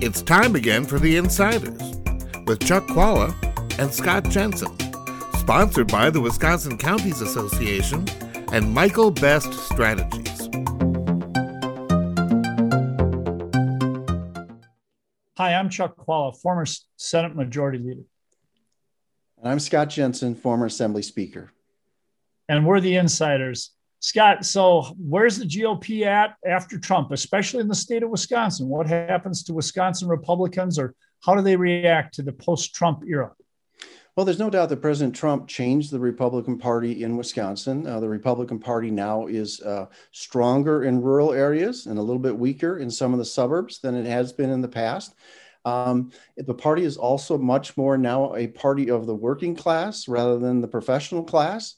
It's time again for The Insiders with Chuck Chvala and Scott Jensen, sponsored by the Wisconsin Counties Association and Michael Best Strategies. Hi, I'm Chuck Chvala, former Senate Majority Leader. And I'm Scott Jensen, former Assembly Speaker. And we're The Insiders. Scott, so where's the GOP at after Trump, especially in the state of Wisconsin? What happens to Wisconsin Republicans, or how do they react to the post-Trump era? Well, there's no doubt that President Trump changed the Republican Party in Wisconsin. The Republican Party now is stronger in rural areas and a little bit weaker in some of the suburbs than it has been in the past. The party is also much more now a party of the working class rather than the professional class.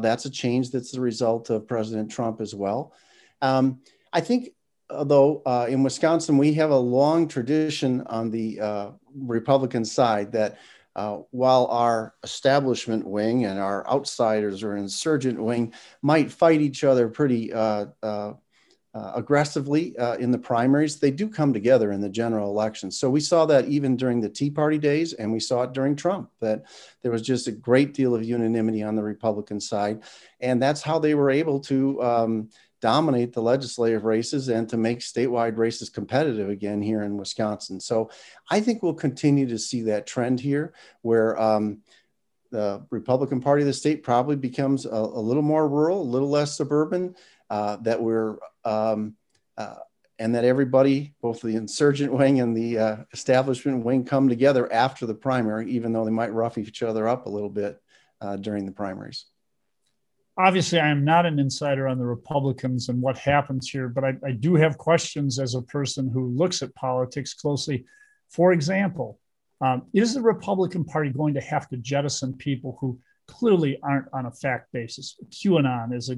That's a change that's the result of President Trump as well. I think, though, in Wisconsin, we have a long tradition on the Republican side that while our establishment wing and our outsiders or insurgent wing might fight each other pretty aggressively in the primaries, they do come together in the general election. So we saw that even during the Tea Party days, and we saw it during Trump, that there was just a great deal of unanimity on the Republican side. And that's how they were able to dominate the legislative races and to make statewide races competitive again here in Wisconsin. So I think we'll continue to see that trend here where the Republican Party of the state probably becomes a little more rural, a little less suburban, and that everybody, both the insurgent wing and the establishment wing, come together after the primary, even though they might rough each other up a little bit during the primaries. Obviously, I am not an insider on the Republicans and what happens here, but I do have questions as a person who looks at politics closely. For example, is the Republican Party going to have to jettison people who clearly aren't on a fact basis? QAnon is a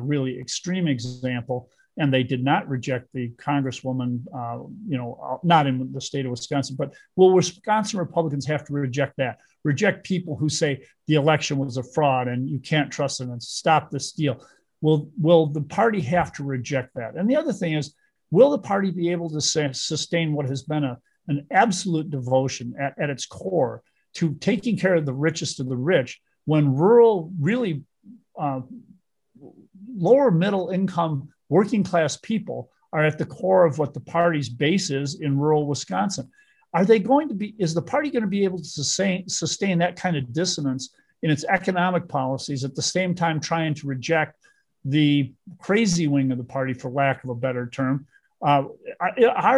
really extreme example, and they did not reject the congresswoman, not in the state of Wisconsin, but will Wisconsin Republicans have to reject people who say the election was a fraud and you can't trust them and stop the steal? Will the party have to reject that? And the other thing is, will the party be able to sustain what has been an absolute devotion at its core to taking care of the richest of the rich, when rural, really lower middle income, working class people are at the core of what the party's base is in rural Wisconsin? Is the party going to be able to sustain that kind of dissonance in its economic policies, at the same time trying to reject the crazy wing of the party, for lack of a better term? Are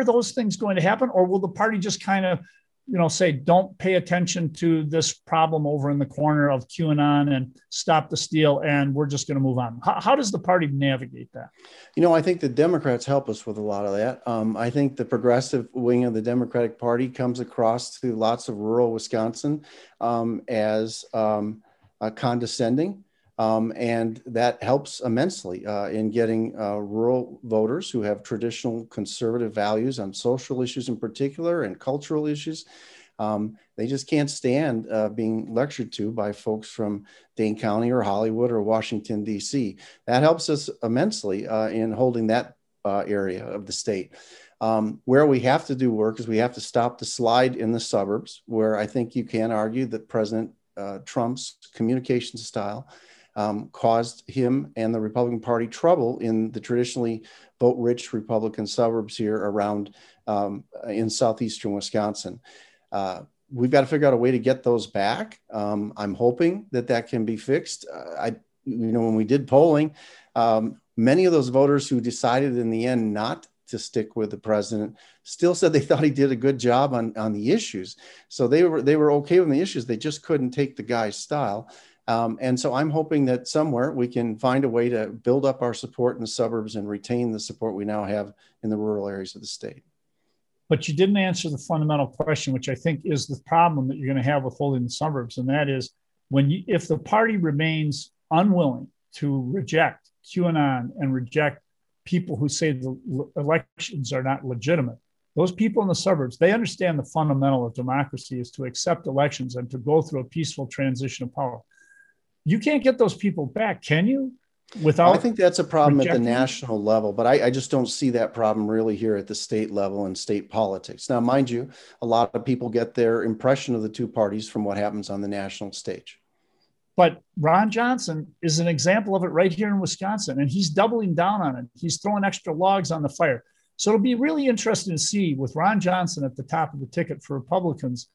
those things going to happen, or will the party just kind of say, don't pay attention to this problem over in the corner of QAnon and stop the steal, and we're just going to move on? How does the party navigate that? I think the Democrats help us with a lot of that. I think the progressive wing of the Democratic Party comes across to lots of rural Wisconsin as condescending. And that helps immensely in getting rural voters who have traditional conservative values on social issues in particular and cultural issues. They just can't stand being lectured to by folks from Dane County or Hollywood or Washington, D.C. That helps us immensely in holding that area of the state. Where we have to do work is we have to stop the slide in the suburbs, where I think you can argue that President Trump's communication style caused him and the Republican Party trouble in the traditionally vote-rich Republican suburbs here around in southeastern Wisconsin. We've got to figure out a way to get those back. I'm hoping that can be fixed. When we did polling, many of those voters who decided in the end not to stick with the president still said they thought he did a good job on the issues. So they were okay with the issues. They just couldn't take the guy's style. And so I'm hoping that somewhere we can find a way to build up our support in the suburbs and retain the support we now have in the rural areas of the state. But you didn't answer the fundamental question, which I think is the problem that you're going to have with holding the suburbs. And that is, if the party remains unwilling to reject QAnon and reject people who say the elections are not legitimate, those people in the suburbs, they understand the fundamental of democracy is to accept elections and to go through a peaceful transition of power. You can't get those people back, can you? I think that's a problem at the national level, but I just don't see that problem really here at the state level and state politics. Now, mind you, a lot of people get their impression of the two parties from what happens on the national stage. But Ron Johnson is an example of it right here in Wisconsin, and he's doubling down on it. He's throwing extra logs on the fire. So it'll be really interesting to see with Ron Johnson at the top of the ticket for Republicans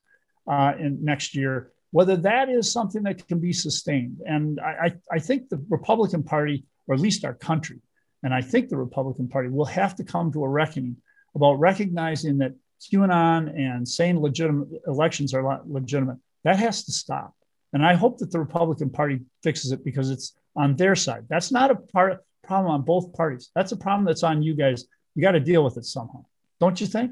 in next year, whether that is something that can be sustained. And I think the Republican Party, or at least our country, and I think the Republican Party will have to come to a reckoning about recognizing that QAnon and saying legitimate elections are legitimate. That has to stop. And I hope that the Republican Party fixes it, because it's on their side. That's not a problem on both parties. That's a problem that's on you guys. You got to deal with it somehow. Don't you think?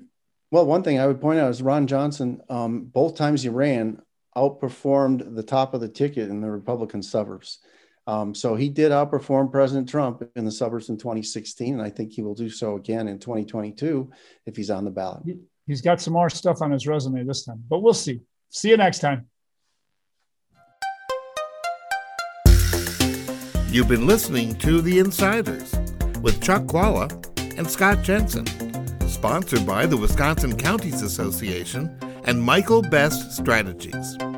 Well, one thing I would point out is Ron Johnson, both times he ran, outperformed the top of the ticket in the Republican suburbs. So he did outperform President Trump in the suburbs in 2016. And I think he will do so again in 2022 if he's on the ballot. He's got some more stuff on his resume this time, but we'll see. See you next time. You've been listening to The Insiders with Chuck Chvala and Scott Jensen, sponsored by the Wisconsin Counties Association and Michael Best Strategies.